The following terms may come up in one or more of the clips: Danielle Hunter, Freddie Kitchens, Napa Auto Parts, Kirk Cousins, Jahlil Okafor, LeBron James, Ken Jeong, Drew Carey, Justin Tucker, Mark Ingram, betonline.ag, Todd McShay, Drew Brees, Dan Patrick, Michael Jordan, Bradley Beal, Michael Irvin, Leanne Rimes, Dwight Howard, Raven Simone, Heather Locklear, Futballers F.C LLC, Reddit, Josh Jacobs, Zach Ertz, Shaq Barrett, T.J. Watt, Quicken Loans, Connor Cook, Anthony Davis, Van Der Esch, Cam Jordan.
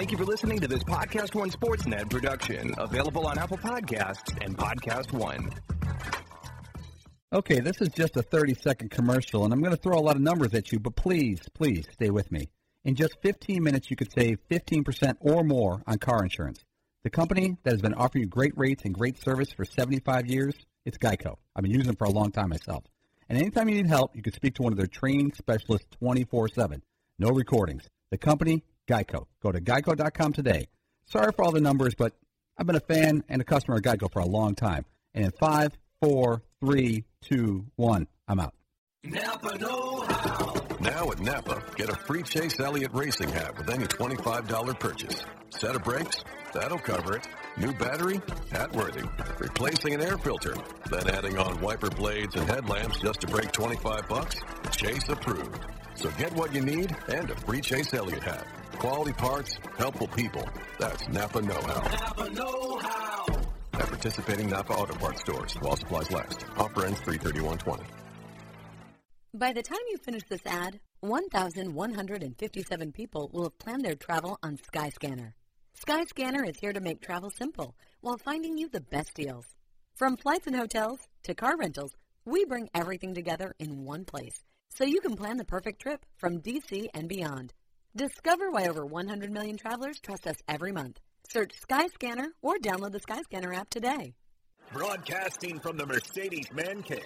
Thank you for listening to this Podcast One Sportsnet production, available on Apple Podcasts and Podcast One. Okay, this is just a 30-second commercial, and I'm going to throw a lot of numbers at you, but please stay with me. In just 15 minutes, you could save 15% or more on car insurance. The company that has been offering you great rates and great service for 75 years, it's Geico. I've been using them for a long time myself. And anytime you need help, you can speak to one of their training specialists 24/7. No recordings. The company, Geico. Go to geico.com today. Sorry for all the numbers, but I've been a fan and a customer of Geico for a long time. And in 5, 4, 3, 2, 1. I'm out. Napa know-how. Now at Napa, get a free Chase Elliott racing hat with any $25 purchase. Set of brakes? That'll cover it. New battery? Hat worthy. Replacing an air filter? Then adding on wiper blades and headlamps just to break $25? Chase approved. So get what you need and a free Chase Elliott hat. Quality parts, helpful people. That's Napa know-how. Napa know-how. At participating Napa Auto Parts stores while supplies last. Offer ends 3/31/20. By the time you finish this ad, 1,157 people will have planned their travel on Skyscanner. Skyscanner is here to make travel simple while finding you the best deals. From flights and hotels to car rentals, we bring everything together in one place so you can plan the perfect trip from D.C. and beyond. Discover why over 100 million travelers trust us every month. Search Skyscanner or download the Skyscanner app today. Broadcasting from the Mercedes Man Cave,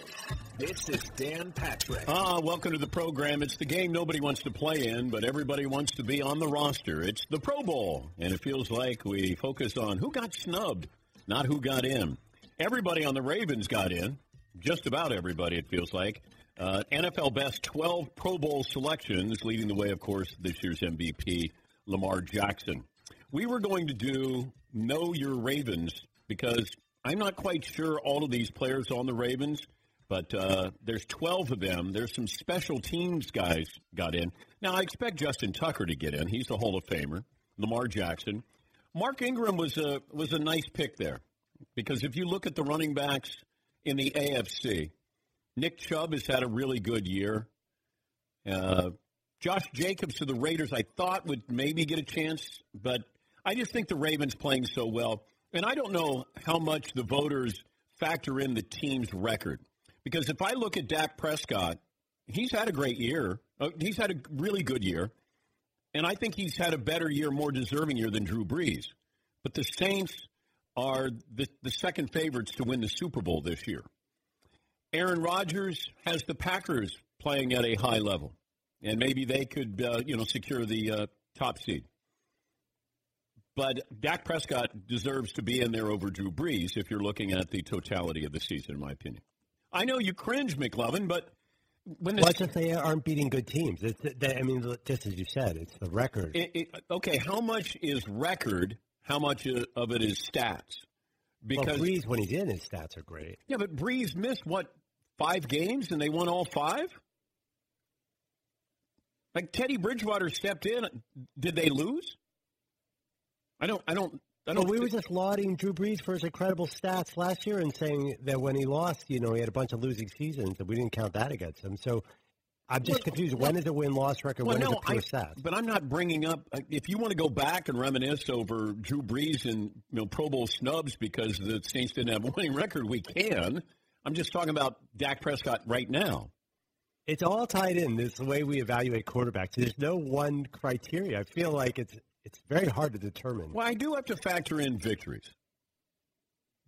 this is Dan Patrick. Welcome to the program. It's the game nobody wants to play in, but everybody wants to be on the roster. It's the Pro Bowl, and it feels like we focus on who got snubbed, not who got in. Everybody on the Ravens got in, just about everybody, it feels like. NFL best 12 Pro Bowl selections, leading the way, of course, this year's MVP, Lamar Jackson. We were going to do Know Your Ravens because I'm not quite sure all of these players on the Ravens, but there's 12 of them. There's some special teams guys got in. Now, I expect Justin Tucker to get in. He's a Hall of Famer. Lamar Jackson. Mark Ingram was a nice pick there because if you look at the running backs in the AFC, Nick Chubb has had a really good year. Josh Jacobs to the Raiders I thought would maybe get a chance, but I just think the Ravens playing so well. And I don't know how much the voters factor in the team's record. Because if I look at Dak Prescott, he's had a great year. He's had a really good year. And I think he's had a better year, more deserving year than Drew Brees. But the Saints are the second favorites to win the Super Bowl this year. Aaron Rodgers has the Packers playing at a high level. And maybe they could secure the top seed. But Dak Prescott deserves to be in there over Drew Brees if you're looking at the totality of the season, in my opinion. I know you cringe, McLovin, but when let's just say they aren't beating good teams. Just as you said, it's the record. Okay, how much is record? How much of it is stats? Because Brees, when he's in, his stats are great. Yeah, but Brees missed 5 games, and they won all 5. Like Teddy Bridgewater stepped in. Did they lose? I don't. We were just lauding Drew Brees for his incredible stats last year and saying that when he lost, he had a bunch of losing seasons, and we didn't count that against him. So I'm just confused. When is a win-loss record? When is a pure stats? But I'm not bringing up – if you want to go back and reminisce over Drew Brees and Pro Bowl snubs because the Saints didn't have a winning record, we can. I'm just talking about Dak Prescott right now. It's all tied in. This is the way we evaluate quarterbacks. There's no one criteria. I feel like it's very hard to determine. Well, I do have to factor in victories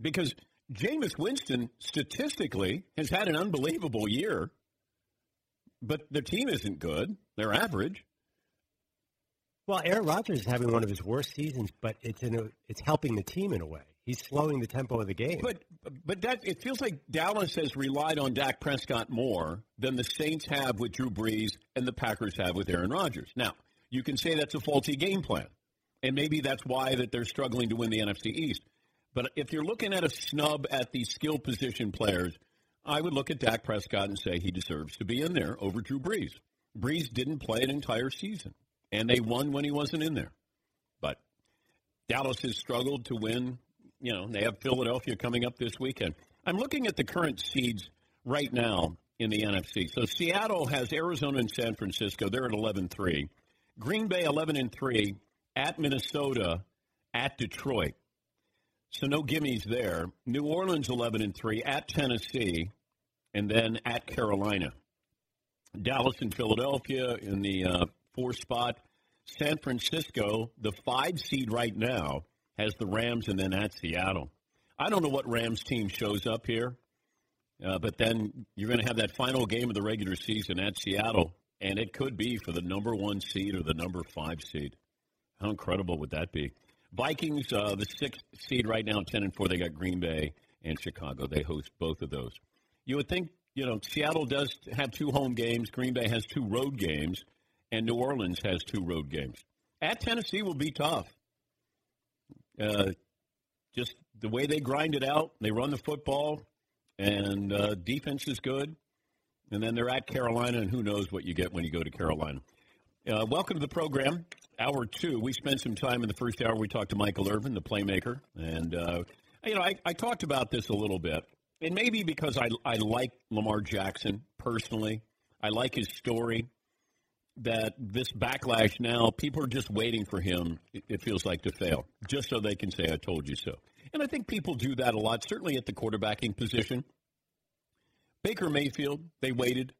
because Jameis Winston statistically has had an unbelievable year, but their team isn't good. They're average. Well, Aaron Rodgers is having one of his worst seasons, but it's helping the team in a way. He's slowing the tempo of the game. But that it feels like Dallas has relied on Dak Prescott more than the Saints have with Drew Brees and the Packers have with Aaron Rodgers. Now, you can say that's a faulty game plan, and maybe that's why that they're struggling to win the NFC East. But if you're looking at a snub at the skill position players, I would look at Dak Prescott and say he deserves to be in there over Drew Brees. Brees didn't play an entire season, and they won when he wasn't in there. But Dallas has struggled to win. They have Philadelphia coming up this weekend. I'm looking at the current seeds right now in the NFC. So Seattle has Arizona and San Francisco. They're at 11-3. Green Bay 11-3, at Minnesota, at Detroit. So no gimmies there. New Orleans 11-3 at Tennessee, and then at Carolina. Dallas and Philadelphia in the four spot. San Francisco, the 5 seed right now, has the Rams, and then at Seattle. I don't know what Rams team shows up here, but then you're going to have that final game of the regular season at Seattle, and it could be for the number 1 seed or the number 5 seed. How incredible would that be? Vikings, the 6th seed right now, 10-4. They got Green Bay and Chicago. They host both of those. You would think, you know, Seattle does have 2 home games. Green Bay has 2 road games, and New Orleans has 2 road games. At Tennessee will be tough. Just the way they grind it out, they run the football, and defense is good. And then they're at Carolina, and who knows what you get when you go to Carolina. Welcome to the program, Hour 2. We spent some time in the first hour. We talked to Michael Irvin, the playmaker. And, you know, I talked about this a little bit. And maybe because I like Lamar Jackson personally, I like his story, that this backlash now, people are just waiting for him, it feels like, to fail, just so they can say, I told you so. And I think people do that a lot, certainly at the quarterbacking position. Baker Mayfield, they waited,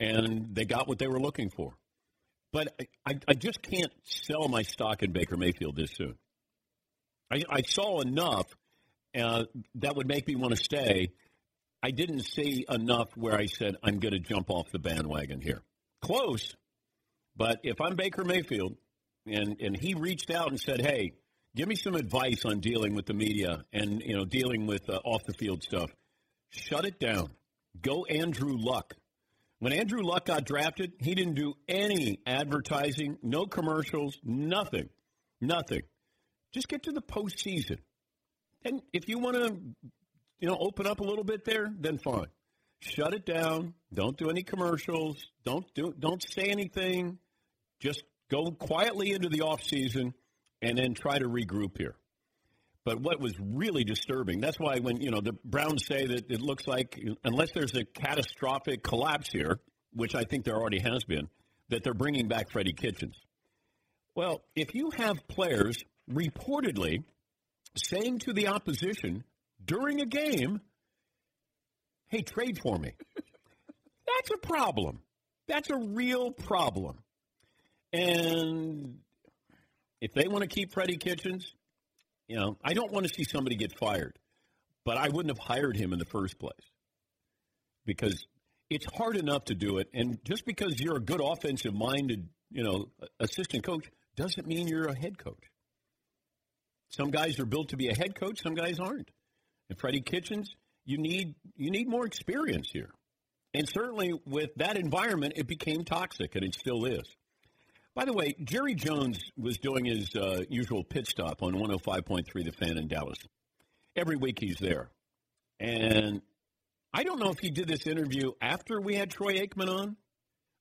and they got what they were looking for. But I just can't sell my stock in Baker Mayfield this soon. I saw enough that would make me want to stay. I didn't see enough where I said, I'm going to jump off the bandwagon here. Close. But if I'm Baker Mayfield, and he reached out and said, hey, give me some advice on dealing with the media and, you know, dealing with off-the-field stuff, shut it down. Go Andrew Luck. When Andrew Luck got drafted, he didn't do any advertising, no commercials, nothing, nothing. Just get to the postseason. And if you want to, you know, open up a little bit there, then fine. Shut it down. Don't do any commercials. Don't say anything. Just go quietly into the offseason and then try to regroup here. But what was really disturbing, that's why when, you know, the Browns say that it looks like, unless there's a catastrophic collapse here, which I think there already has been, that they're bringing back Freddie Kitchens. Well, if you have players reportedly saying to the opposition during a game, hey, trade for me, that's a problem. That's a real problem. And if they want to keep Freddie Kitchens, you know, I don't want to see somebody get fired, but I wouldn't have hired him in the first place, because it's hard enough to do it. And just because you're a good offensive-minded, you know, assistant coach doesn't mean you're a head coach. Some guys are built to be a head coach. Some guys aren't. And Freddie Kitchens, you need more experience here. And certainly with that environment, it became toxic, and it still is. By the way, Jerry Jones was doing his usual pit stop on 105.3 The Fan in Dallas. Every week he's there. And I don't know if he did this interview after we had Troy Aikman on.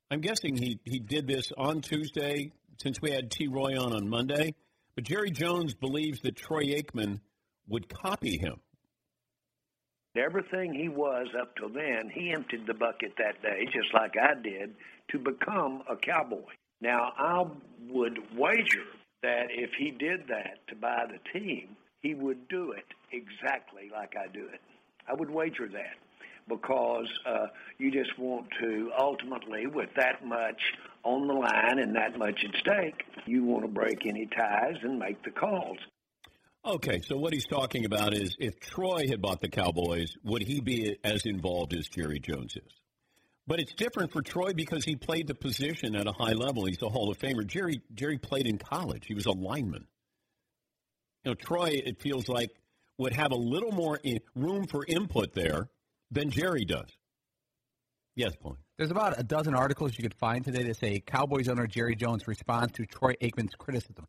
I'm guessing he did this on Tuesday, since we had T. Roy on Monday. But Jerry Jones believes that Troy Aikman would copy him. Everything he was up till then, he emptied the bucket that day, just like I did, to become a cowboy. Now, I would wager that if he did that to buy the team, he would do it exactly like I do it. I would wager that, because you just want to, ultimately, with that much on the line and that much at stake, you want to break any ties and make the calls. Okay, so what he's talking about is, if Troy had bought the Cowboys, would he be as involved as Jerry Jones is? But it's different for Troy because he played the position at a high level. He's a Hall of Famer. Jerry played in college. He was a lineman. You know, Troy, it feels like, would have a little more room for input there than Jerry does. Yes, Paul. There's about a dozen articles you could find today that say Cowboys owner Jerry Jones responds to Troy Aikman's criticism.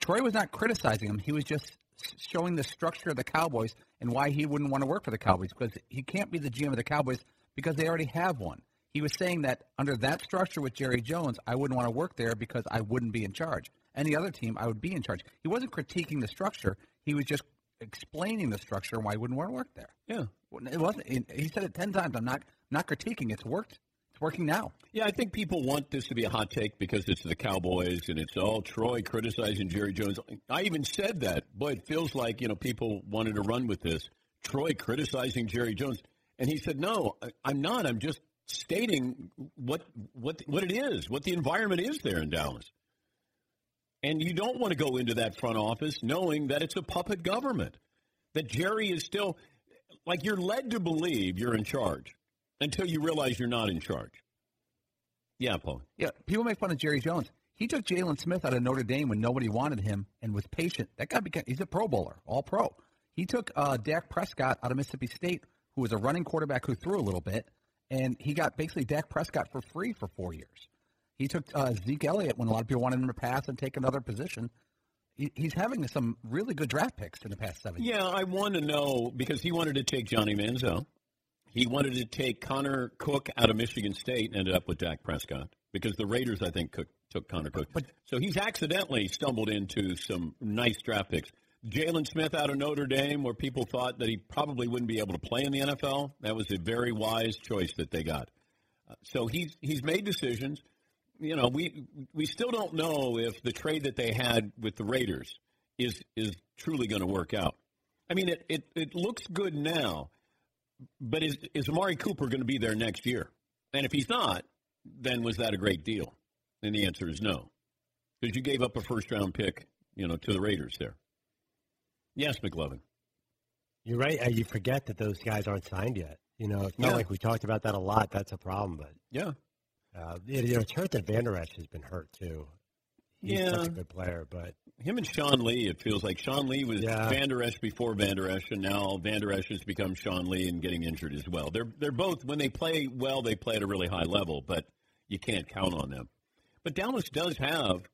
Troy was not criticizing him. He was just showing the structure of the Cowboys and why he wouldn't want to work for the Cowboys, because he can't be the GM of the Cowboys because they already have one. He was saying that under that structure with Jerry Jones, I wouldn't want to work there because I wouldn't be in charge. Any other team, I would be in charge. He wasn't critiquing the structure. He was just explaining the structure and why he wouldn't want to work there. Yeah. It wasn't. He said it 10 times. I'm not critiquing. It's worked. It's working now. Yeah, I think people want this to be a hot take because it's the Cowboys and it's all Troy criticizing Jerry Jones. I even said that. Boy, it feels like, you know, people wanted to run with this. Troy criticizing Jerry Jones. And he said, no, I'm not. I'm just stating what it is, what the environment is there in Dallas. And you don't want to go into that front office knowing that it's a puppet government, that Jerry is still, like, you're led to believe you're in charge until you realize you're not in charge. Yeah, Paul. Yeah, people make fun of Jerry Jones. He took Jaylon Smith out of Notre Dame when nobody wanted him and was patient. That guy became, he's a Pro Bowler, all pro. He took Dak Prescott out of Mississippi State, who was a running quarterback who threw a little bit, and he got basically Dak Prescott for free for 4 years. He took Zeke Elliott when a lot of people wanted him to pass and take another position. He's having some really good draft picks in the past 7 years. Yeah, I want to know, because he wanted to take Johnny Manziel. He wanted to take Connor Cook out of Michigan State and ended up with Dak Prescott because the Raiders, I think, took Connor Cook. So he's accidentally stumbled into some nice draft picks. Jaylon Smith out of Notre Dame, where people thought that he probably wouldn't be able to play in the NFL. That was a very wise choice that they got. So he's made decisions. You know, we still don't know if the trade that they had with the Raiders is truly going to work out. I mean, it looks good now. But is Amari Cooper going to be there next year? And if he's not, then was that a great deal? And the answer is no. Because you gave up a first-round pick, you know, to the Raiders there. Yes, McLovin. You're right. You forget that those guys aren't signed yet. You know, it's not like we talked about that a lot. That's a problem. But yeah. It's hurt that Van Der Esch has been hurt, too. He's such a good player, but him and Sean Lee, it feels like Sean Lee was Van Der Esch before Van Der Esch, and now Van Der Esch has become Sean Lee and getting injured as well. They're both, when they play well, they play at a really high level, but you can't count on them. But Dallas does have,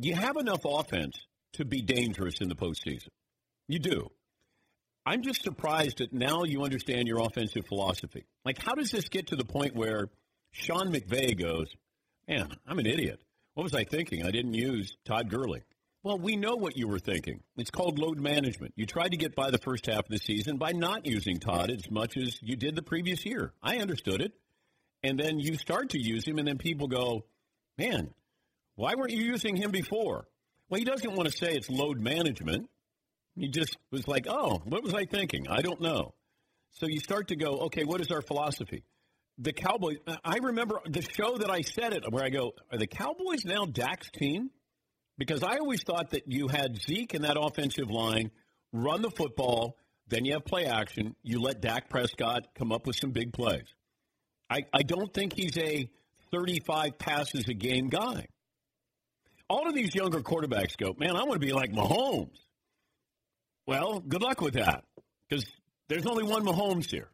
you have enough offense to be dangerous in the postseason. You do. I'm just surprised that now you understand your offensive philosophy. Like, how does this get to the point where Sean McVay goes, man, I'm an idiot. What was I thinking? I didn't use Todd Gurley. Well, we know what you were thinking. It's called load management. You tried to get by the first half of the season by not using Todd as much as you did the previous year. I understood it. And then you start to use him, and then people go, man, why weren't you using him before? Well, he doesn't want to say it's load management. He just was like, oh, what was I thinking? I don't know. So you start to go, okay, what is our philosophy? The Cowboys, I remember the show that I said it, where I go, are the Cowboys now Dak's team? Because I always thought that you had Zeke in that offensive line, run the football, then you have play action, you let Dak Prescott come up with some big plays. I don't think he's a 35 passes a game guy. All of these younger quarterbacks go, man, I want to be like Mahomes. Well, good luck with that, because there's only one Mahomes here.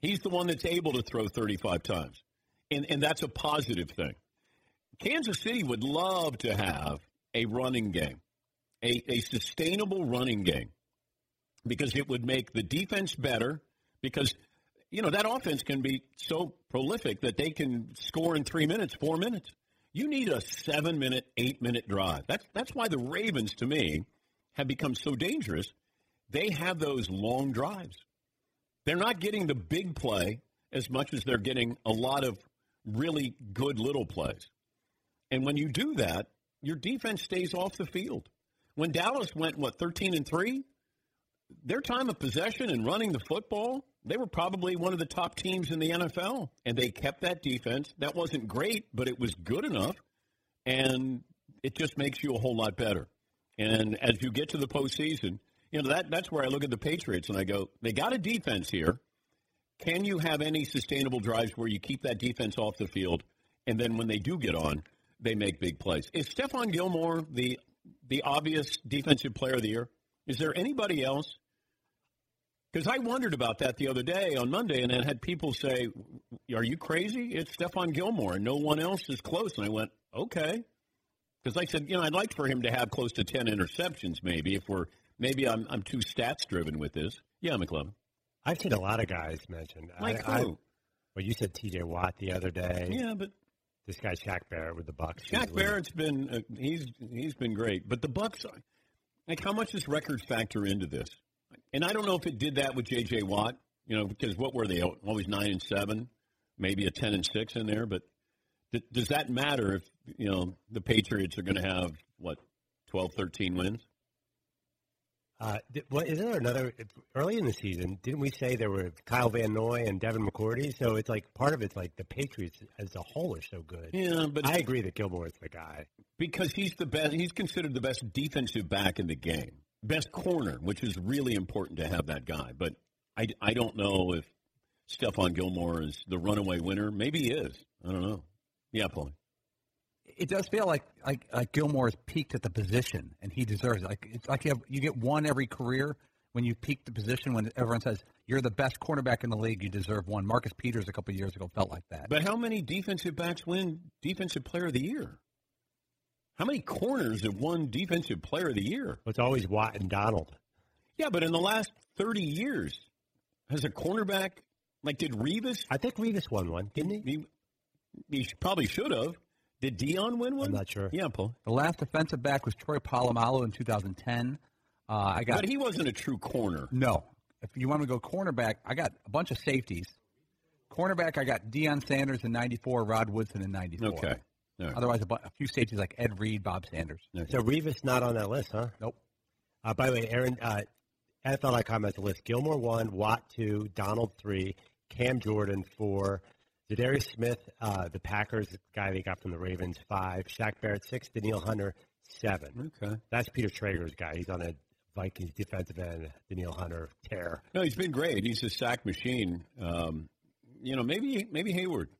He's the one that's able to throw 35 times, and that's a positive thing. Kansas City would love to have a running game, a sustainable running game, because it would make the defense better because, you know, that offense can be so prolific that they can score in 3 minutes, 4 minutes. You need a 7-minute, 8-minute drive. That's why the Ravens, to me, have become so dangerous. They have those long drives. They're not getting the big play as much as they're getting a lot of really good little plays. And when you do that, your defense stays off the field. When Dallas went, 13-3? Their time of possession and running the football, they were probably one of the top teams in the NFL. And they kept that defense. That wasn't great, but it was good enough. And it just makes you a whole lot better. And as you get to the postseason, you know, that's where I look at the Patriots and I go, they got a defense here. Can you have any sustainable drives where you keep that defense off the field, and then when they do get on, they make big plays? Is Stephon Gilmore the obvious defensive player of the year? Is there anybody else? Because I wondered about that the other day on Monday, and then had people say, are you crazy? It's Stephon Gilmore, and no one else is close. And I went, okay. Because I said, you know, I'd like for him to have close to 10 interceptions maybe if we're – maybe I'm too stats-driven with this. Yeah, McLovin. I've seen a lot of guys mentioned. Like who? Well, you said T.J. Watt the other day. Yeah, but this guy Shaq Barrett with the Bucks. Shaq Barrett's been he's been great, but the Bucks, like, how much does record factor into this? And I don't know if it did that with J.J. Watt. You know, because what were they? Always 9-7. maybe a 10-6 in there. But does that matter if, you know, the Patriots are going to have, what, 12, 13 wins? Isn't there another – early in the season, didn't we say there were Kyle Van Noy and Devin McCourty? So it's like part of it's like the Patriots as a whole are so good. Yeah, but I agree that Gilmore is the guy. Because he's the best – he's considered the best defensive back in the game. Best corner, which is really important to have that guy. But I don't know if Stephon Gilmore is the runaway winner. Maybe he is. I don't know. Yeah, Paul. It does feel like Gilmore has peaked at the position, and he deserves it. Like it's like you get one every career when you peak the position. When everyone says you're the best cornerback in the league, you deserve one. Marcus Peters a couple of years ago felt like that. But how many defensive backs win Defensive Player of the Year? How many corners have won Defensive Player of the Year? It's always Watt and Donald. Yeah, but in the last 30 years, has a cornerback like did Revis? I think Revis won one, didn't he? He probably should have. Did Dion win one? I'm not sure. Yeah, Paul. The last defensive back was Troy Polamalu in 2010. But he wasn't a true corner. No. If you want to go cornerback, I got a bunch of safeties. Cornerback, I got Deion Sanders in 94, Rod Woodson in 94. Okay. Right. Otherwise, a few safeties like Ed Reed, Bob Sanders. Okay. So Revis not on that list, huh? Nope. By the way, Aaron, NFL.com has the list. Gilmore 1, Watt 2, Donald 3, Cam Jordan 4. Zadarius Smith, the Packers, the guy they got from the Ravens, 5. Shaq Barrett, 6. Danielle Hunter, 7. Okay. That's Peter Traeger's guy. He's on a Vikings defensive end, Danielle Hunter, tear. No, he's been great. He's a sack machine. You know, maybe Hayward.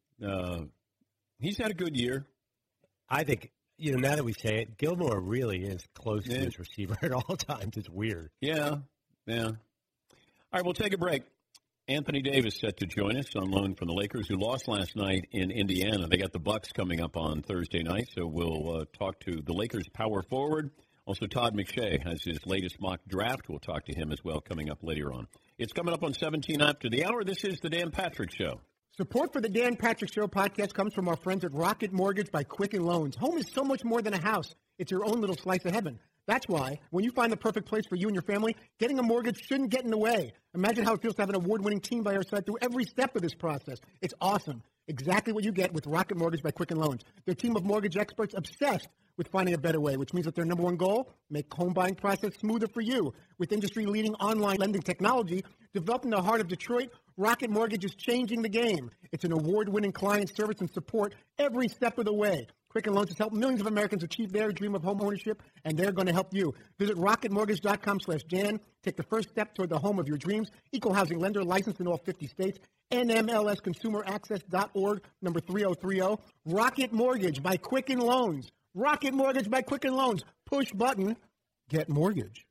He's had a good year. I think, you know, now that we say it, Gilmore really is close to his receiver at all times. It's weird. Yeah. All right, we'll take a break. Anthony Davis set to join us on loan from the Lakers, who lost last night in Indiana. They got the Bucks coming up on Thursday night, so we'll talk to the Lakers power forward. Also, Todd McShay has his latest mock draft. We'll talk to him as well coming up later on. It's coming up on 17 after the hour. This is The Dan Patrick Show. Support for The Dan Patrick Show podcast comes from our friends at Rocket Mortgage by Quicken Loans. Home is so much more than a house. It's your own little slice of heaven. That's why, when you find the perfect place for you and your family, getting a mortgage shouldn't get in the way. Imagine how it feels to have an award-winning team by your side through every step of this process. It's awesome. Exactly what you get with Rocket Mortgage by Quicken Loans. Their team of mortgage experts obsessed with finding a better way, which means that their number one goal, make home buying process smoother for you. With industry-leading online lending technology developed in the heart of Detroit, Rocket Mortgage is changing the game. It's an award-winning client service and support every step of the way. Quicken Loans has helped millions of Americans achieve their dream of home ownership, and they're going to help you. Visit rocketmortgage.com/Dan. Take the first step toward the home of your dreams. Equal housing lender, licensed in all 50 states. NMLSconsumeraccess.org, number 3030. Rocket Mortgage by Quicken Loans. Rocket Mortgage by Quicken Loans. Push button, get mortgage.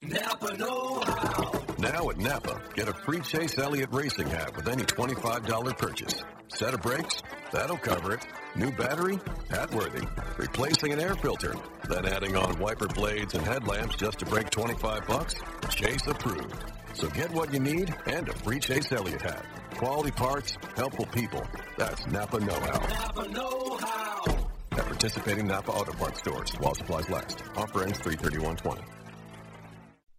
Napa know-how. Now at Napa, get a free Chase Elliott racing hat with any $25 purchase. Set of brakes? That'll cover it. New battery? Hat worthy. Replacing an air filter? Then adding on wiper blades and headlamps just to break $25? Chase approved. So get what you need and a free Chase Elliott hat. Quality parts, helpful people. That's Napa know-how. Napa know-how. At participating Napa Auto Parts stores while supplies last. Offer ends 3/31/20.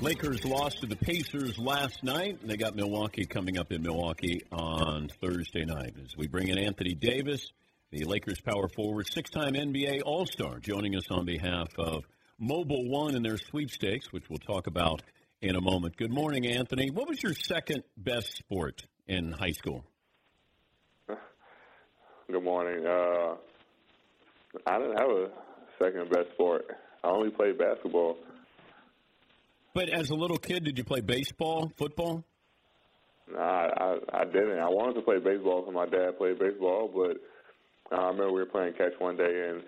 Lakers lost to the Pacers last night. They got Milwaukee coming up in Milwaukee on Thursday night. As we bring in Anthony Davis, the Lakers power forward, six-time NBA All-Star, joining us on behalf of Mobil 1 and their sweepstakes, which we'll talk about in a moment. Good morning, Anthony. What was your second best sport in high school? Good morning. I didn't have a second best sport. I only played basketball. But as a little kid, did you play baseball, football? No, I didn't. I wanted to play baseball because my dad played baseball, but I remember we were playing catch one day, and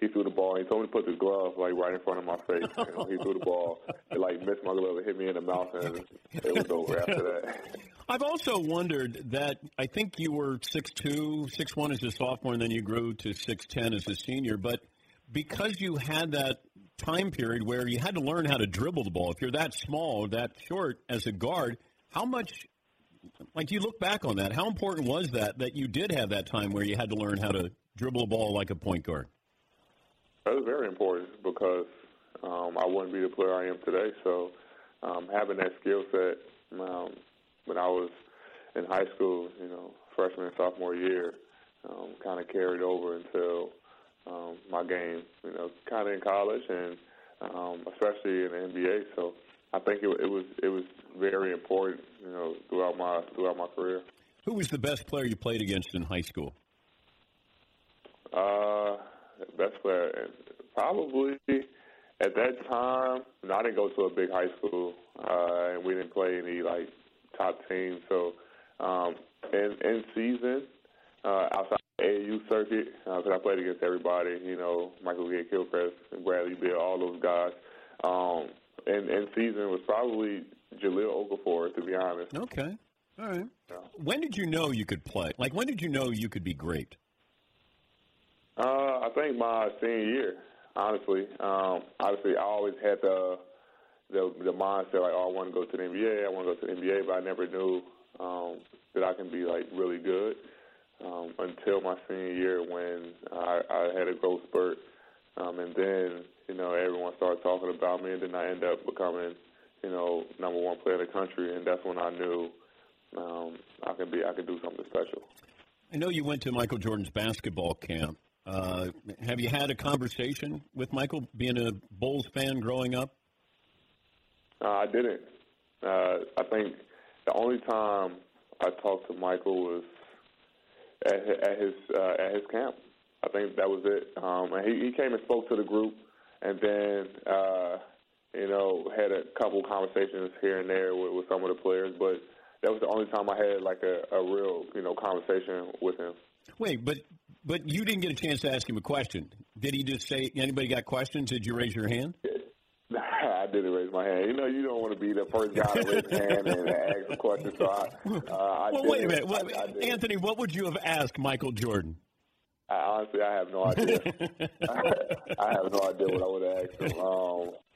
he threw the ball. He told me to put the glove like right in front of my face. And he threw the ball. It like missed my glove and hit me in the mouth, and it was over after that. I've also wondered that I think you were 6'2", 6'1" as a sophomore, and then you grew to 6'10" as a senior. But because you had that time period where you had to learn how to dribble the ball, if you're that small, that short as a guard, how much, like you look back on that, how important was that you did have that time where you had to learn how to dribble a ball like a point guard? That was very important because I wouldn't be the player I am today. So having that skill set when I was in high school, you know, freshman and sophomore year, kind of carried over until my game, you know, kind of in college and especially in the NBA. So I think it was very important, you know, throughout my career. Who was the best player you played against in high school? Best player, probably at that time. No, I didn't go to a big high school, and we didn't play any like top teams. So in season, outside the AAU circuit, because I played against everybody. You know, Michael Gay, Kilchrist, Bradley Beal, all those guys. And season was probably Jahlil Okafor, to be honest. Okay. All right. Yeah. When did you know you could play? Like, when did you know you could be great? I think my senior year, honestly. Obviously, I always had the mindset, like, oh, I want to go to the NBA, but I never knew that I can be, like, really good until my senior year when I had a growth spurt. And then, you know, everyone started talking about me, and then I ended up becoming, you know, #1 player in the country, and that's when I knew I could do something special. I know you went to Michael Jordan's basketball camp. Have you had a conversation with Michael, being a Bulls fan growing up? I didn't. I think the only time I talked to Michael was at his camp. I think that was it. And he came and spoke to the group, and then you know, had a couple conversations here and there with some of the players, but that was the only time I had like a real, you know, conversation with him. Wait, but you didn't get a chance to ask him a question. Did he just say, anybody got questions? Did you raise your hand? Nah, I didn't raise my hand. You know, you don't want to be the first guy to raise your hand and ask a question. So wait a minute. Anthony, what would you have asked Michael Jordan? Honestly, I have no idea. I have no idea what I would have asked him.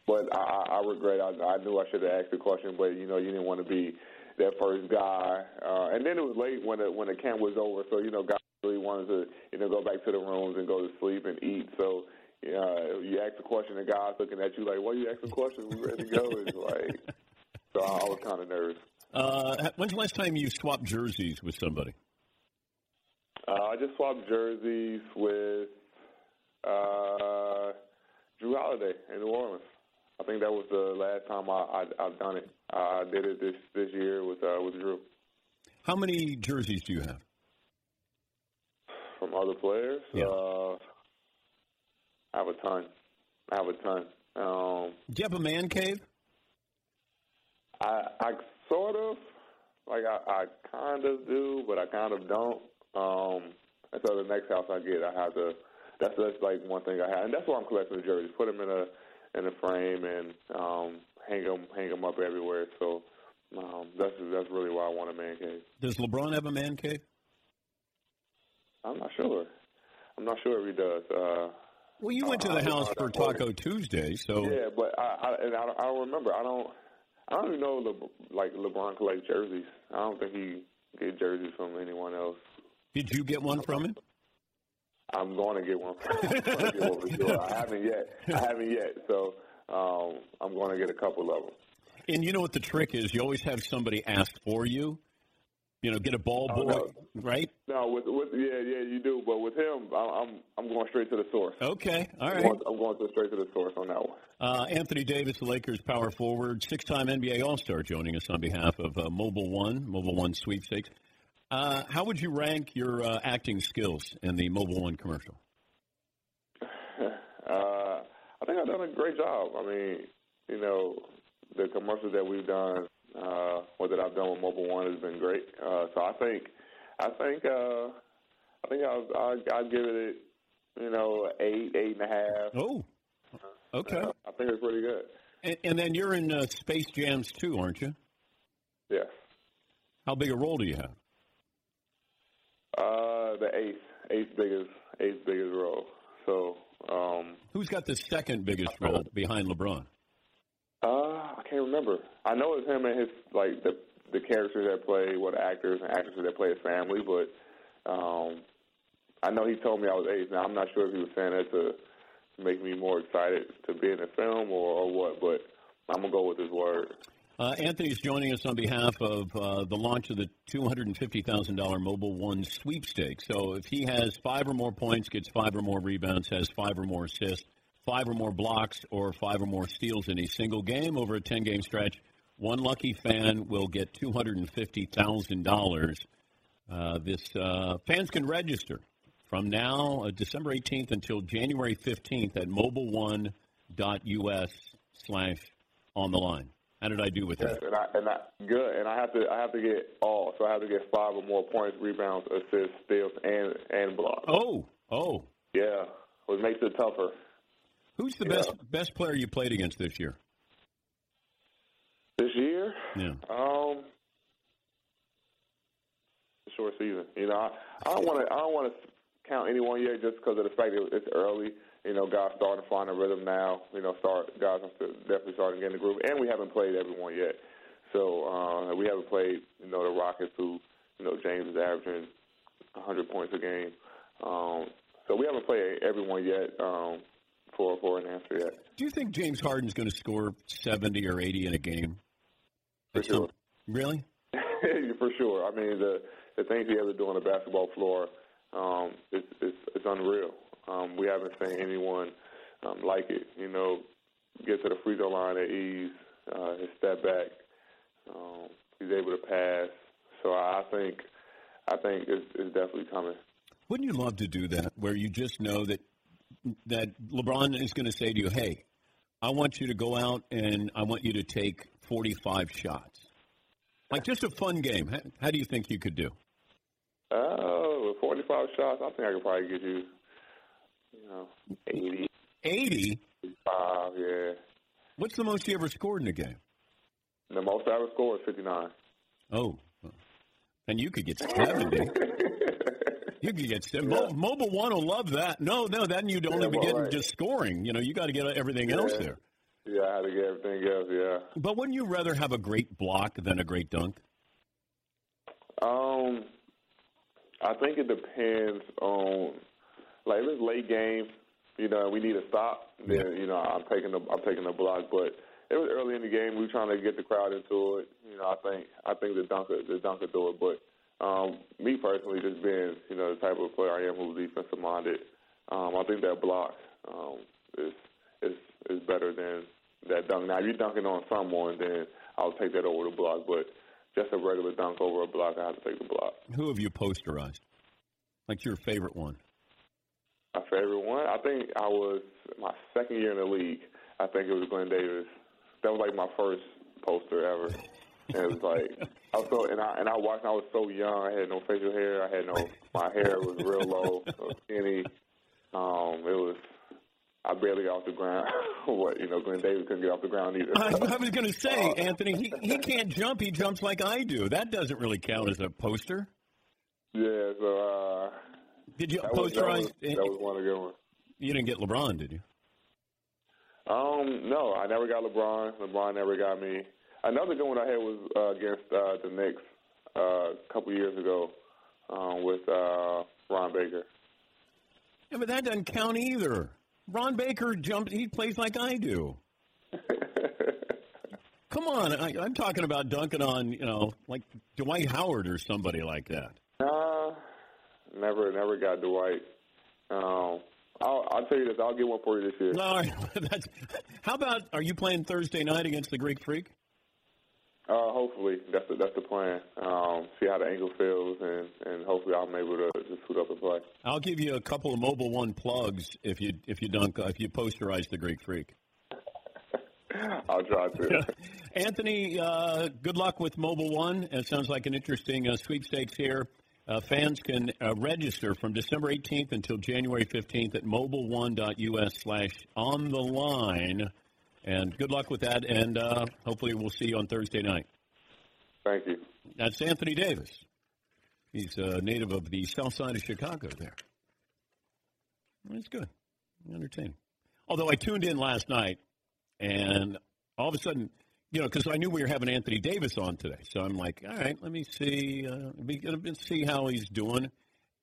But I regret. I knew I should have asked the question, but, you know, you didn't want to be that first guy. And then it was late when the camp was over, so, you know, guys really wanted to, you know, go back to the rooms and go to sleep and eat. So you ask a question, the guy's looking at you like, well, you asked a question, we're ready to go. It's like, so I was kind of nervous. When's the last time you swapped jerseys with somebody? I just swapped jerseys with Drew Holiday in New Orleans. I think that was the last time I've done it. I did it this year with Drew. How many jerseys do you have? From other players? Yeah. I have a ton. Do you have a man cave? I sort of. Like, I kind of do, but I kind of don't. And so the next house I get, I have to – that's like one thing I have. And that's why I'm collecting the jerseys. Put them in a frame and hang them up everywhere. So that's really why I want a man cave. Does LeBron have a man cave? I'm not sure if he does. Well, you went to the house for Taco Tuesday, so yeah. But I don't remember. I don't even know LeBron collects jerseys. I don't think he get jerseys from anyone else. Did you get one from him? I'm going to get one. I haven't yet. So I'm going to get a couple of them. And you know what the trick is? You always have somebody ask for you. You know, get a ball boy, right? No, yeah, you do. But with him, I'm going straight to the source. Okay, all right. I'm going straight to the source on that one. Anthony Davis, the Lakers power forward, 6-time NBA All-Star, joining us on behalf of Mobile One Sweepstakes. How would you rank your acting skills in the Mobile One commercial? I think I've done a great job. I mean, you know, the commercials that we've done or that I've done with Mobile One has been great. So I think I'd give it, you know, 8.5. Oh, okay. I think it's pretty good. And then you're in Space Jams 2, aren't you? Yeah. How big a role do you have? The eighth biggest role. So who's got the second biggest role behind LeBron? I can't remember. I know it's him and his, like, the characters that play, well, the actors and actresses that play his family, but I know he told me I was eighth. Now, I'm not sure if he was saying that to make me more excited to be in the film or what, but I'm going to go with his word. Anthony's joining us on behalf of the launch of the $250,000 Mobile One sweepstakes. So if he has 5 or more points, gets 5 or more rebounds, has 5 or more assists, 5 or more blocks, or 5 or more steals in a single game over a 10-game stretch, one lucky fan will get $250,000. Fans can register from now, December 18th until January 15th at mobileone.us/ontheline. How did I do with that? Good. And I have to get all. So I have to get 5 or more points, rebounds, assists, steals, and blocks. Oh. Yeah, which makes it tougher. Who's the best player you played against this year? This year? Yeah. Short season. You know, I don't want to count any one year just because of the fact that it's early. You know, guys starting to find a rhythm now. You know, guys are definitely starting to get in the groove. And we haven't played everyone yet. So we haven't played, you know, the Rockets, who, you know, James is averaging 100 points a game. So we haven't played everyone yet. For an answer yet. Do you think James Harden's going to score 70 or 80 in a game? For sure. Really? For sure. I mean, the things he has to do on the basketball floor, it's unreal. We haven't seen anyone like it. You know, get to the free throw line at ease, his step back, he's able to pass. So I think it's definitely coming. Wouldn't you love to do that, where you just know that LeBron is going to say to you, hey, I want you to go out and I want you to take 45 shots. Like, just a fun game. How do you think you could do? Oh, with 45 shots, I think I could probably get you, 80. 80? 85, yeah. What's the most you ever scored in a game? The most I ever scored is 59. Oh. And you could get 70. You can get – Mobile One will love that. No, then you'd only be getting just scoring. You know, you got to get everything else there. Yeah, I had to get everything else, yeah. But wouldn't you rather have a great block than a great dunk? I think it depends on – like, if it's late game, you know, we need a stop, then, you know, I'm taking the block. But it was early in the game. We were trying to get the crowd into it. You know, I think the dunk will do it, but – me personally, just being, you know, the type of player I am, who's defensive minded, I think that block is better than that dunk. Now, if you're dunking on someone, then I'll take that over the block. But just a regular dunk over a block, I have to take the block. Who have you posterized? Like, your favorite one? My favorite one? I think I was my second year in the league. I think it was Glenn Davis. That was like my first poster ever. And it was like, I watched. I was so young. I had no facial hair. My hair was real low, so skinny. I barely got off the ground. Glenn Davis couldn't get off the ground either. I was going to say, Anthony, he can't jump. He jumps like I do. That doesn't really count as a poster. Yeah. So did you posterize? That was one of the good ones. You didn't get LeBron, did you? No, I never got LeBron. LeBron never got me. Another good one I had was against the Knicks a couple years ago with Ron Baker. Yeah, but that doesn't count either. Ron Baker jumped. He plays like I do. Come on. I'm talking about dunking on, like Dwight Howard or somebody like that. Never got Dwight. I'll tell you this. I'll get one for you this year. All right. How about, are you playing Thursday night against the Greek Freak? Hopefully, that's the plan. See how the angle feels, and hopefully I'm able to just suit up and play. I'll give you a couple of Mobile One plugs if you posterize the Greek Freak. I'll try to. Anthony, good luck with Mobile One. It sounds like an interesting sweepstakes here. Fans can register from December 18th until January 15th at mobileone.us/ontheline. And good luck with that, and hopefully we'll see you on Thursday night. Thank you. That's Anthony Davis. He's a native of the south side of Chicago there. That's good. Entertaining. Although I tuned in last night, and all of a sudden, you know, because I knew we were having Anthony Davis on today. So I'm like, all right, let me see. Let's see how he's doing.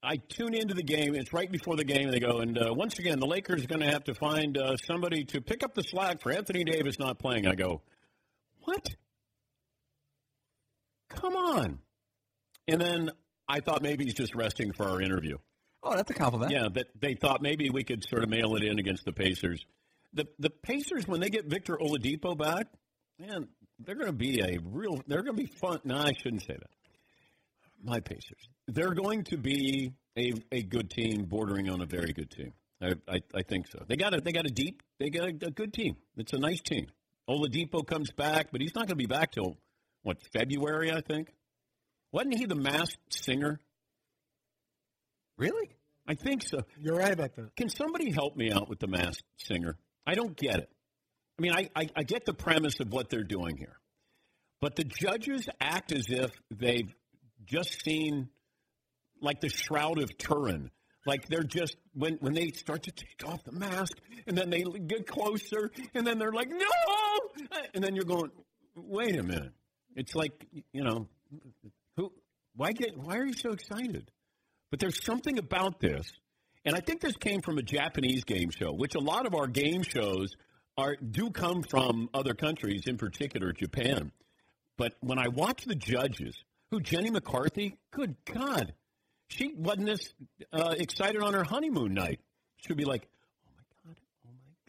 I tune into the game. It's right before the game. They go, and once again, the Lakers are going to have to find somebody to pick up the slack for Anthony Davis not playing. I go, what? Come on. And then I thought maybe he's just resting for our interview. Oh, that's a compliment. Yeah, but they thought maybe we could sort of mail it in against the Pacers. The Pacers, when they get Victor Oladipo back, man, they're going to be a real – they're going to be fun. No, I shouldn't say that. My Pacers. They're going to be a good team, bordering on a very good team. I think so. They got a good team. It's a nice team. Oladipo comes back, but he's not going to be back till, what, February, I think? Wasn't he the masked singer? Really? I think so. You're right about that. Can somebody help me out with the masked singer? I don't get it. I mean, I get the premise of what they're doing here. But the judges act as if they've just seen, like, the Shroud of Turin. Like, they're just, when they start to take off the mask, and then they get closer, and then they're like, no! And then you're going, wait a minute. It's like, you know, why are you so excited? But there's something about this, and I think this came from a Japanese game show, which a lot of our game shows do come from other countries, in particular Japan. But when I watch the judges, who Jenny McCarthy, good God, she wasn't this excited on her honeymoon night. She'd be like,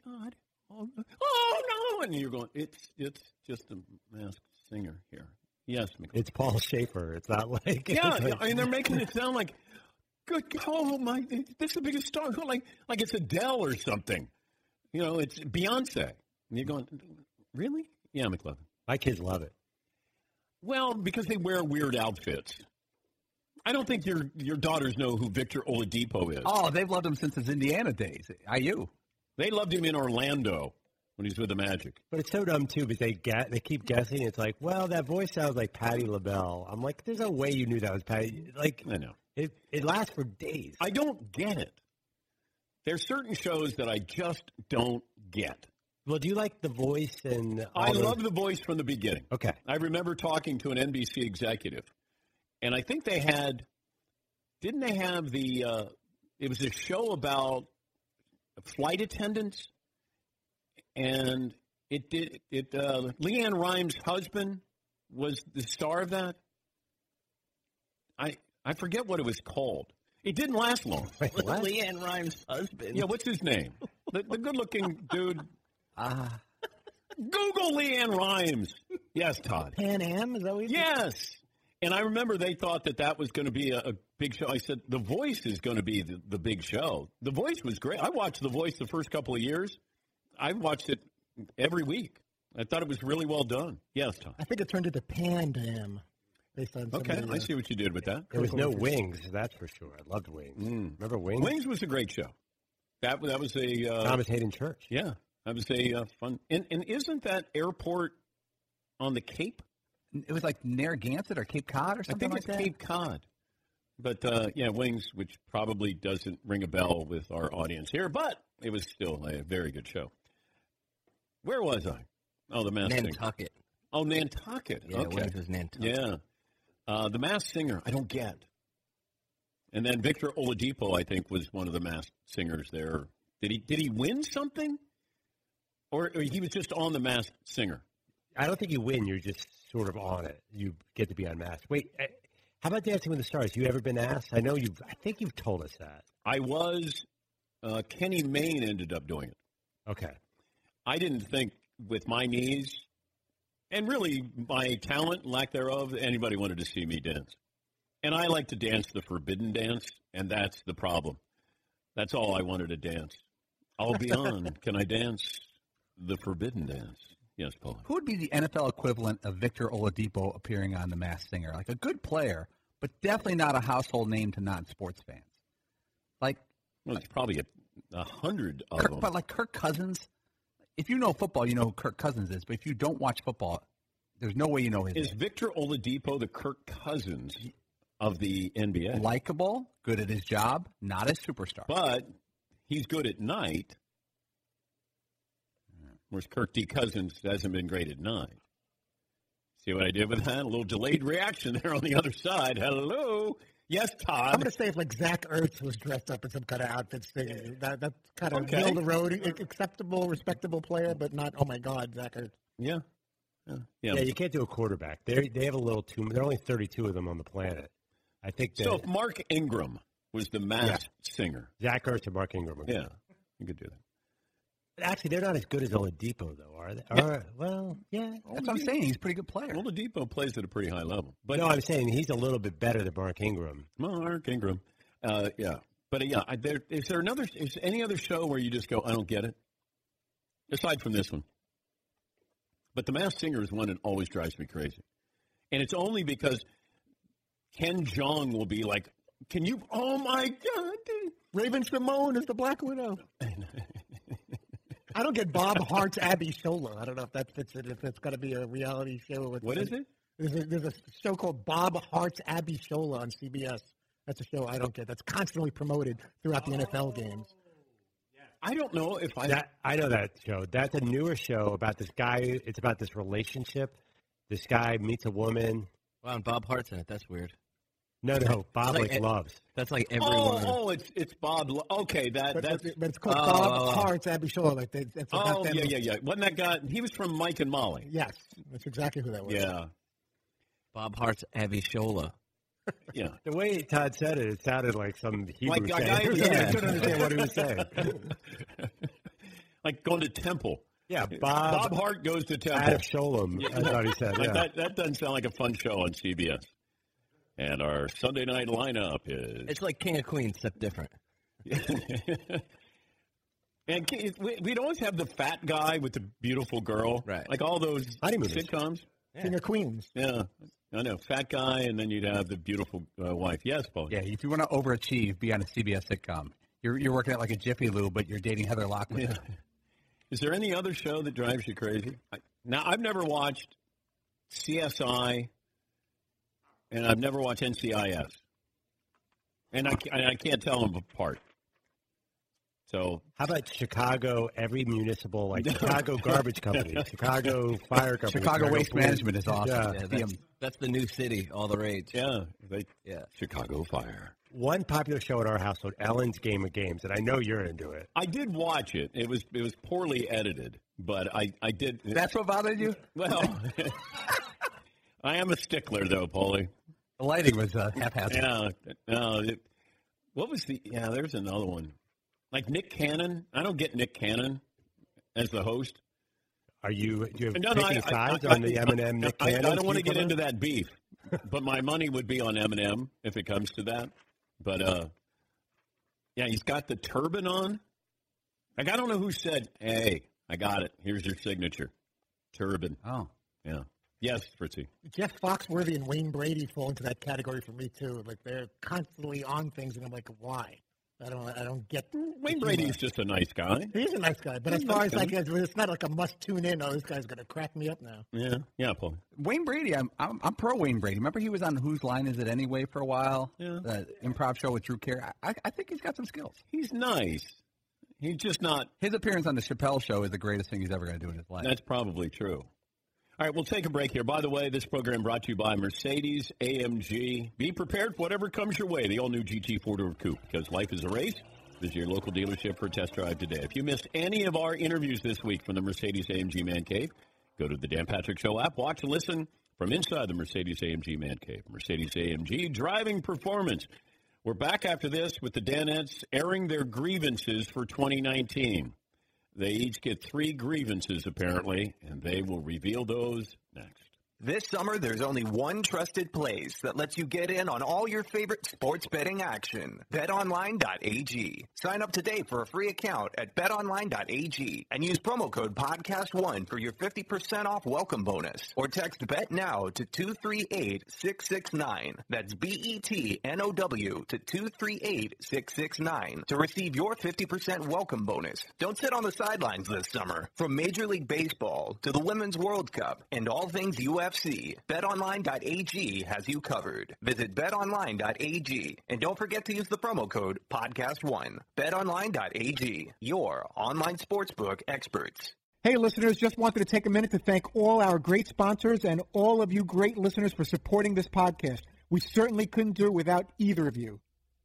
oh my God, oh no, and you're going, it's just a masked singer here. Yes, McCarthy. It's Paul Schaefer. It's not like and they're making it sound like. Good, oh my! This is the biggest star, like it's Adele or something, you know. It's Beyonce, and you're going, really? Yeah, McLovin. My kids love it. Well, because they wear weird outfits. I don't think your daughters know who Victor Oladipo is. Oh, they've loved him since his Indiana days. IU. They loved him in Orlando when he's with the Magic. But it's so dumb too, because they keep guessing. It's like, well, that voice sounds like Patti LaBelle. I'm like, there's no way you knew that was Patti. Like, I know. It lasts for days. I don't get it. There's certain shows that I just don't get. Well, do you like The Voice? And I love The Voice from the beginning. Okay. I remember talking to an NBC executive, and I think they had, didn't they have the, it was a show about flight attendants, and Leanne Rimes' husband was the star of that. I forget what it was called. It didn't last long. Wait, Leanne Rimes' husband. Yeah, what's his name? The good-looking dude. Google Leanne Rimes. Yes, Todd. Pan Am? Is that what you Yes. Did? And I remember they thought that was going to be a big show. I said, The Voice is going to be the big show. The Voice was great. I watched The Voice the first couple of years. I watched it every week. I thought it was really well done. Yes, Todd. I think it turned into Pan Am. Okay, I see what you did with that. There was no Wings, that's for sure. I loved Wings. Mm. Remember Wings? Wings was a great show. That was a... Thomas Hayden Church. Yeah, that was a fun... And isn't that airport on the Cape? It was like Narragansett or Cape Cod or something like that? I think it's Cape Cod. But, yeah, Wings, which probably doesn't ring a bell with our audience here, but it was still a very good show. Where was I? Oh, the mask singer. Nantucket. Oh, Nantucket. Yeah, okay. Wings was Nantucket. Yeah. The masked singer, I don't get. And then Victor Oladipo, I think, was one of the masked singers there. Did he win something? Or he was just on the masked singer? I don't think you win. You're just sort of on it. You get to be unmasked. Wait, how about Dancing with the Stars? You ever been asked? I know you've. I think you've told us that. I was. Kenny Mayne ended up doing it. Okay. I didn't think with my knees... And really, my talent, lack thereof, anybody wanted to see me dance. And I like to dance the forbidden dance, and that's the problem. That's all I wanted to dance. I'll be on. Can I dance the forbidden dance? Yes, Paul. Who would be the NFL equivalent of Victor Oladipo appearing on The Masked Singer? Like a good player, but definitely not a household name to non-sports fans. Like, well, it's probably 100 of them. But like Kirk Cousins? If you know football, you know who Kirk Cousins is. But if you don't watch football, There's no way you know his name. Is Victor Oladipo the Kirk Cousins of the NBA? Likeable, good at his job, not a superstar. But he's good at night, whereas Kirk D. Cousins hasn't been great at night. See what I did with that? A little delayed reaction there on the other side. Hello. Yes, Todd. I'm going to say if, like, Zach Ertz was dressed up in some kind of outfit, that's kind of middle of the road, acceptable, respectable player, but not, oh, my God, Zach Ertz. Yeah, you can't do a quarterback. They have a little too – there are only 32 of them on the planet. I think that, so if Mark Ingram was the masked singer. Zach Ertz and Mark Ingram. Yeah, you could do that. Actually, they're not as good as Oladipo, though, are they? Yeah. Well, yeah. That's what I'm saying. He's a pretty good player. Oladipo plays at a pretty high level. But no, I'm saying he's a little bit better than Mark Ingram. Well, Mark Ingram. But, is there any other show where you just go, I don't get it? Aside from this one. But The Masked Singer is one that always drives me crazy. And it's only because Ken Jeong will be like, oh, my God, Raven Simone is the Black Widow. I don't get Bob Hart's Abby Solo. I don't know if that fits it. If that's got to be a reality show. What is it? There's a show called Bob Hart's Abby Solo on CBS. That's a show I don't get. That's constantly promoted throughout the NFL games. Yeah. I don't know if I know that show. That's a newer show about this guy. It's about this relationship. This guy meets a woman. Wow, and Bob Hart's in it. That's weird. No, Bob like loves. That's like everyone. Oh, it's Bob. Okay, but it's called Bob Hart's Abby Solo. Like it's about them. Yeah. Wasn't that guy? He was from Mike and Molly. Yes, that's exactly who that was. Yeah, Bob Hart's Abby Solo. Yeah, the way Todd said it, it sounded like some Hebrew saying. I couldn't understand what he was saying. Like going to temple. Yeah, Bob Hart goes to temple. Out of Sholem. Yeah. That's what he said. Yeah. That doesn't sound like a fun show on CBS. And our Sunday night lineup is... It's like King of Queens, except different. And we'd always have the fat guy with the beautiful girl. Right. Like all those sitcoms. Yeah. King of Queens. Yeah. I know. Fat guy, and then you'd have the beautiful wife. Yes, Paul. Yeah, if you want to overachieve, be on a CBS sitcom. You're working at like a Jiffy Lube, but you're dating Heather Locklear. Yeah. Is there any other show that drives you crazy? Now, I've never watched CSI... And I've never watched NCIS. And I can't tell them apart. So how about Chicago, every municipal, like Chicago Garbage Company, Chicago Fire Company. Chicago Waste Management is awesome. Yeah, that's the new city, all the rage. Yeah. Chicago Fire. One popular show in our household, Ellen's Game of Games, and I know you're into it. I did watch it. It was poorly edited, but I did. That's what bothered you? Well... I am a stickler, though, Paulie. The lighting was haphazard. What was the... Yeah, there's another one. Like Nick Cannon. I don't get Nick Cannon as the host. Do you have sides on the Nick Cannon? I don't want to get into that beef, but my money would be on Eminem if it comes to that. But, yeah, he's got the turban on. Like, I don't know who said, hey, I got it. Here's your signature. Turban. Oh. Yeah. Yes, Fritzy. Jeff Foxworthy and Wayne Brady fall into that category for me too. Like they're constantly on things, and I'm like, why? I don't get. Wayne Brady's just a nice guy. He's a nice guy, but as far as like, it's not like a must tune in. Oh, this guy's gonna crack me up now. Yeah, Paul. Wayne Brady, I'm pro Wayne Brady. Remember he was on Whose Line Is It Anyway for a while? Yeah. The improv show with Drew Carey. I think he's got some skills. He's nice. He's just not. His appearance on the Chappelle Show is the greatest thing he's ever gonna do in his life. That's probably true. All right, we'll take a break here. By the way, this program brought to you by Mercedes-AMG. Be prepared for whatever comes your way, the all-new GT four-door coupe, because life is a race. Visit your local dealership for a test drive today. If you missed any of our interviews this week from the Mercedes-AMG Man Cave, go to the Dan Patrick Show app, watch and listen from inside the Mercedes-AMG Man Cave. Mercedes-AMG Driving Performance. We're back after this with the Danettes airing their grievances for 2019. They each get 3 grievances, apparently, and they will reveal those next. This summer, there's only one trusted place that lets you get in on all your favorite sports betting action. BetOnline.ag. Sign up today for a free account at BetOnline.ag and use promo code PODCAST1 for your 50% off welcome bonus. Or text BET NOW to 238-669. That's BETNOW to 238-669 to receive your 50% welcome bonus. Don't sit on the sidelines this summer. From Major League Baseball to the Women's World Cup and all things UFC. UFC, betonline.ag has you covered. Visit betonline.ag and don't forget to use the promo code podcast1. betonline.ag, your online sportsbook experts. Hey, listeners, just wanted to take a minute to thank all our great sponsors and all of you great listeners for supporting this podcast. We certainly couldn't do it without either of you.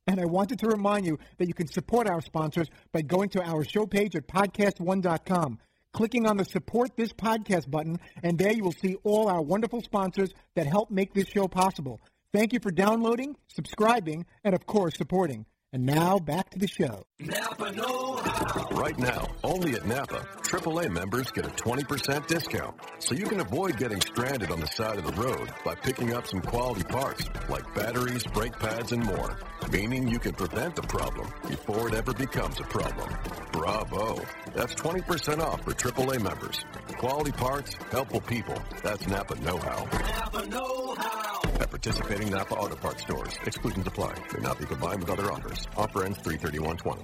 And I wanted to remind you that you can support our sponsors by going to our show page at podcast1.com, clicking on the Support This Podcast button, and there you will see all our wonderful sponsors that help make this show possible. Thank you for downloading, subscribing, and, of course, supporting. And now, back to the show. Napa know-how. Right now, only at Napa, AAA members get a 20% discount. So you can avoid getting stranded on the side of the road by picking up some quality parts like batteries, brake pads, and more. Meaning you can prevent the problem before it ever becomes a problem. Bravo. That's 20% off for AAA members. Quality parts, helpful people. That's Napa know-how. Napa know-how. At participating Napa Auto Parts stores, exclusions apply. May not be combined with other offers. Offer ends 3/31/20.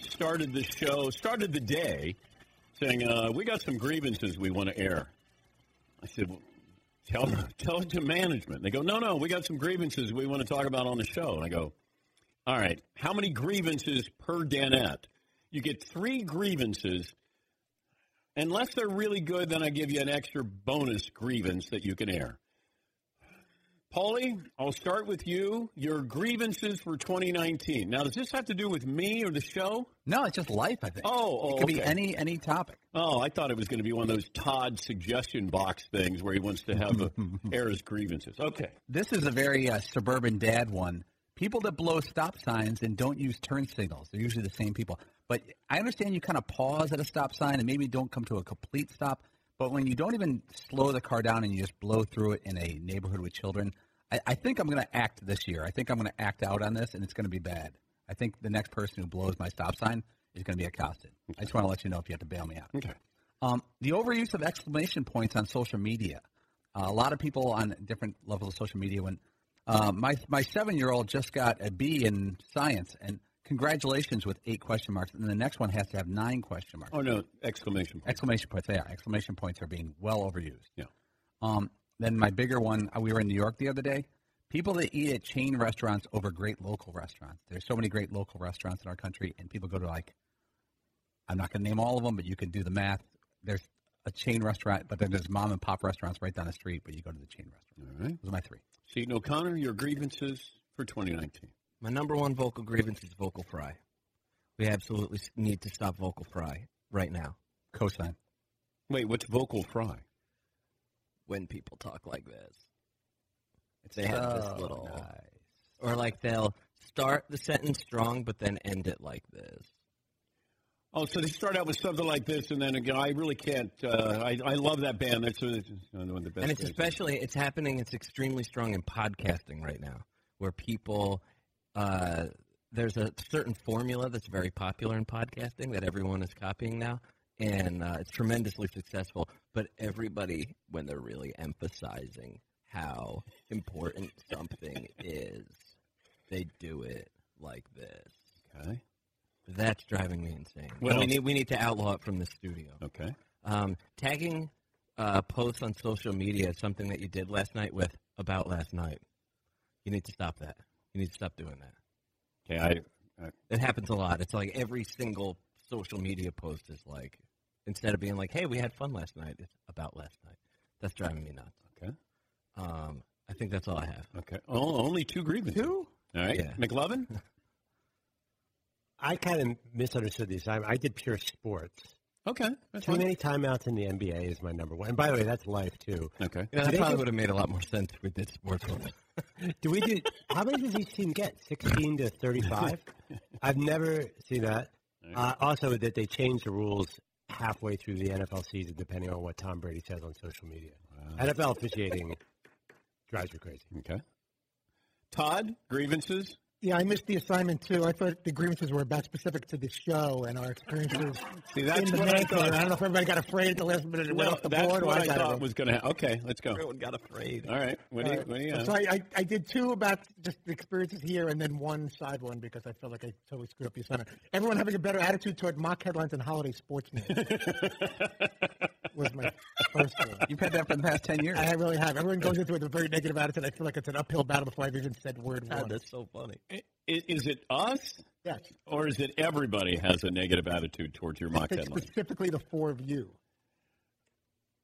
started the show, started the day, saying, we got some grievances we want to air. I said, well, tell it to management. They go, no, we got some grievances we want to talk about on the show. And I go, all right, how many grievances per Danette? You get 3 grievances. Unless they're really good, then I give you an extra bonus grievance that you can air. Paulie, I'll start with you. Your grievances for 2019. Now, does this have to do with me or the show? No, it's just life, I think. Oh, it could be any topic. Oh, I thought it was going to be one of those Todd suggestion box things where he wants to have air his grievances. Okay. This is a very suburban dad one. People that blow stop signs and don't use turn signals. They're usually the same people. But I understand you kind of pause at a stop sign and maybe don't come to a complete stop. But when you don't even slow the car down and you just blow through it in a neighborhood with children, I think I'm going to act this year. I think I'm going to act out on this, and it's going to be bad. I think the next person who blows my stop sign is going to be accosted. Okay. I just want to let you know if you have to bail me out. Okay. The overuse of exclamation points on social media. A lot of people on different levels of social media. When my 7-year-old just got a B in science, and congratulations with 8 question marks, and the next one has to have 9 question marks. Oh, no, exclamation points. Exclamation points, yeah. Exclamation points are being well overused. Yeah. Then my bigger one, we were in New York the other day. People that eat at chain restaurants over great local restaurants. There's so many great local restaurants in our country, and people go to, I'm not going to name all of them, but you can do the math. There's a chain restaurant, but then there's mom-and-pop restaurants right down the street, but you go to the chain restaurant. All right. Those are my 3. Seton O'Connor, your grievances for 2019. My number one vocal grievance is vocal fry. We absolutely need to stop vocal fry right now. Cosign. Wait, what's vocal fry? When people talk like this. They have this little... Nice. Or they'll start the sentence strong, but then end it like this. Oh, so they start out with something like this, and then again, I really can't... I love that band. That's one of the best. And it's especially... It's happening. It's extremely strong in podcasting right now, where people... there's a certain formula that's very popular in podcasting that everyone is copying now, and it's tremendously successful. But everybody, when they're really emphasizing how important something is, they do it like this. Okay. That's driving me insane. Well, we need to outlaw it from the studio. Okay. Tagging posts on social media is something that you did last night with About Last Night. You need to stop that. You need to stop doing that. Okay, it happens a lot. It's every single social media post is instead of being hey, we had fun last night, it's about last night. That's driving me nuts. Okay. I think that's all I have. Okay. Oh, only 2 grievances. 2? All right. Yeah. McLovin? I kind of misunderstood these. I did pure sports. Okay. Many timeouts in the NBA is my number one. And by the way, that's life, too. Okay. You know, that probably would have made a lot more sense if we did sports. How many does each team get? 16 to 35? I've never seen that. Also, that they change the rules halfway through the NFL season, depending on what Tom Brady says on social media. Wow. NFL officiating drives you crazy. Okay. Todd, grievances? Yeah, I missed the assignment, too. I thought the grievances were about specific to the show and our experiences. See, that's what I thought. I don't know if everybody got afraid at the last minute and went off the board. That's what I thought was going to happen. Okay, let's go. Everyone got afraid. All right. What do you have? So I did two about just the experiences here and then one side one because I felt like I totally screwed up the assignment. Everyone having a better attitude toward mock headlines and holiday sports news was my first one. You've had that for the past 10 years. I really have. Everyone goes into it with a very negative attitude. I feel like it's an uphill battle before I've even said word one. That's so funny. Is it us? Yes. Or is it everybody has a negative attitude towards your mock headline? Specifically the four of you.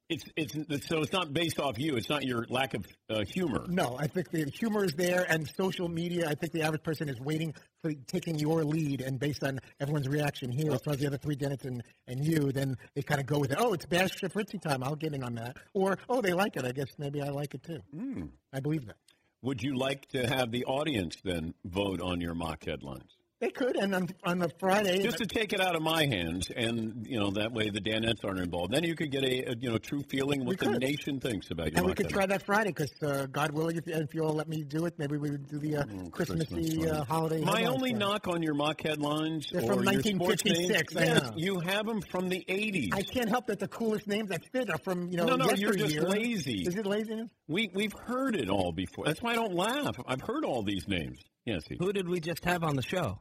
So it's not based off you. It's not your lack of humor. No, I think the humor is there, and social media, I think the average person is waiting for taking your lead, and based on everyone's reaction here, as far as the other three, Dennis and you, then they kind of go with it. Oh, it's Bash Fritzy time. I'll get in on that. Or, oh, they like it. I guess maybe I like it too. Mm. I believe that. Would you like to have the audience then vote on your mock headlines? They could, and on a Friday, just to take it out of my hands, and that way the Danettes aren't involved. Then you could get a true feeling what the nation thinks about your mock headlines. And we could try that Friday because, God willing, if you all let me do it, maybe we would do the Christmassy holiday. My only knock on your mock headlines or from 1956. Your sports names, you have them from the '80s. I can't help that the coolest names that fit are from No, you're just lazy. Is it laziness? We've heard it all before. That's why I don't laugh. I've heard all these names. Yes. Who did we just have on the show?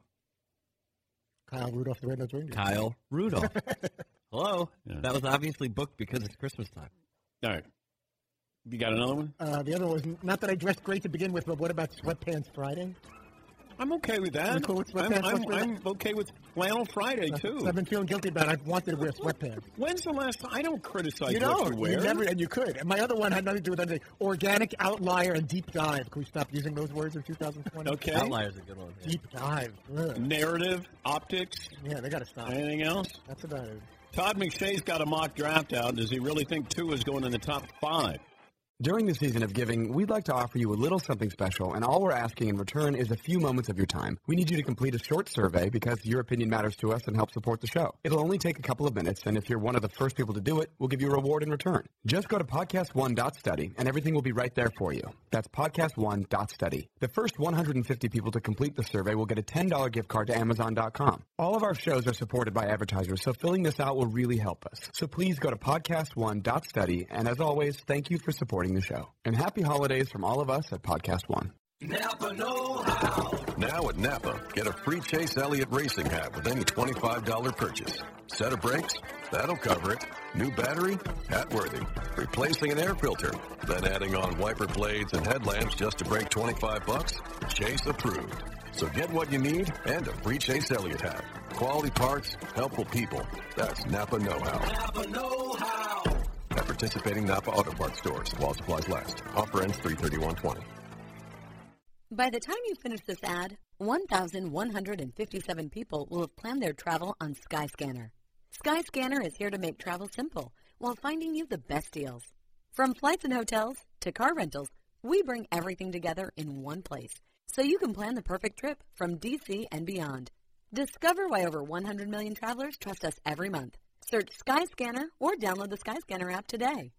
Kyle Rudolph, the Red Nose Reindeer. Kyle Rudolph. Hello. Yeah. That was obviously booked because it's Christmas time. All right. You got another one? The other one was, not that I dressed great to begin with, but what about Sweatpants Friday? I'm okay with that. Cool with sweatpants? I'm okay with Flannel Friday, too. So I've been feeling guilty about it. I've wanted to wear sweatpants. When's the last time? I don't criticize what you wear. You never, and you could. And my other one had nothing to do with anything. Organic, outlier, and deep dive. Can we stop using those words in 2020? Okay. Outlier is a good one. Yeah. Deep dive. Ugh. Narrative, optics. Yeah, they got to stop. Anything else? That's about it. Todd McShay's got a mock draft out. Does he really think two is going in the top five? During the season of giving, we'd like to offer you a little something special, and all we're asking in return is a few moments of your time. We need you to complete a short survey because your opinion matters to us and helps support the show. It'll only take a couple of minutes, and if you're one of the first people to do it, we'll give you a reward in return. Just go to podcast1.study, and everything will be right there for you. That's podcast1.study. The first 150 people to complete the survey will get a $10 gift card to Amazon.com. All of our shows are supported by advertisers, so filling this out will really help us. So please go to podcast1.study, and as always, thank you for supporting the show. And happy holidays from all of us at Podcast One. Napa Know How. Now at Napa, get a free Chase Elliott racing hat with any $25 purchase. Set of brakes? That'll cover it. New battery? Hat worthy. Replacing an air filter? Then adding on wiper blades and headlamps just to break $25? Chase approved. So get what you need and a free Chase Elliott hat. Quality parts, helpful people. That's Napa Know How. Napa Know How. At participating Napa Auto Parts stores while supplies last. Offer ends 3/31/20. By the time you finish this ad, 1,157 people will have planned their travel on Skyscanner. Skyscanner is here to make travel simple while finding you the best deals. From flights and hotels to car rentals, we bring everything together in one place so you can plan the perfect trip from D.C. and beyond. Discover why over 100 million travelers trust us every month. Search Skyscanner or download the Skyscanner app today.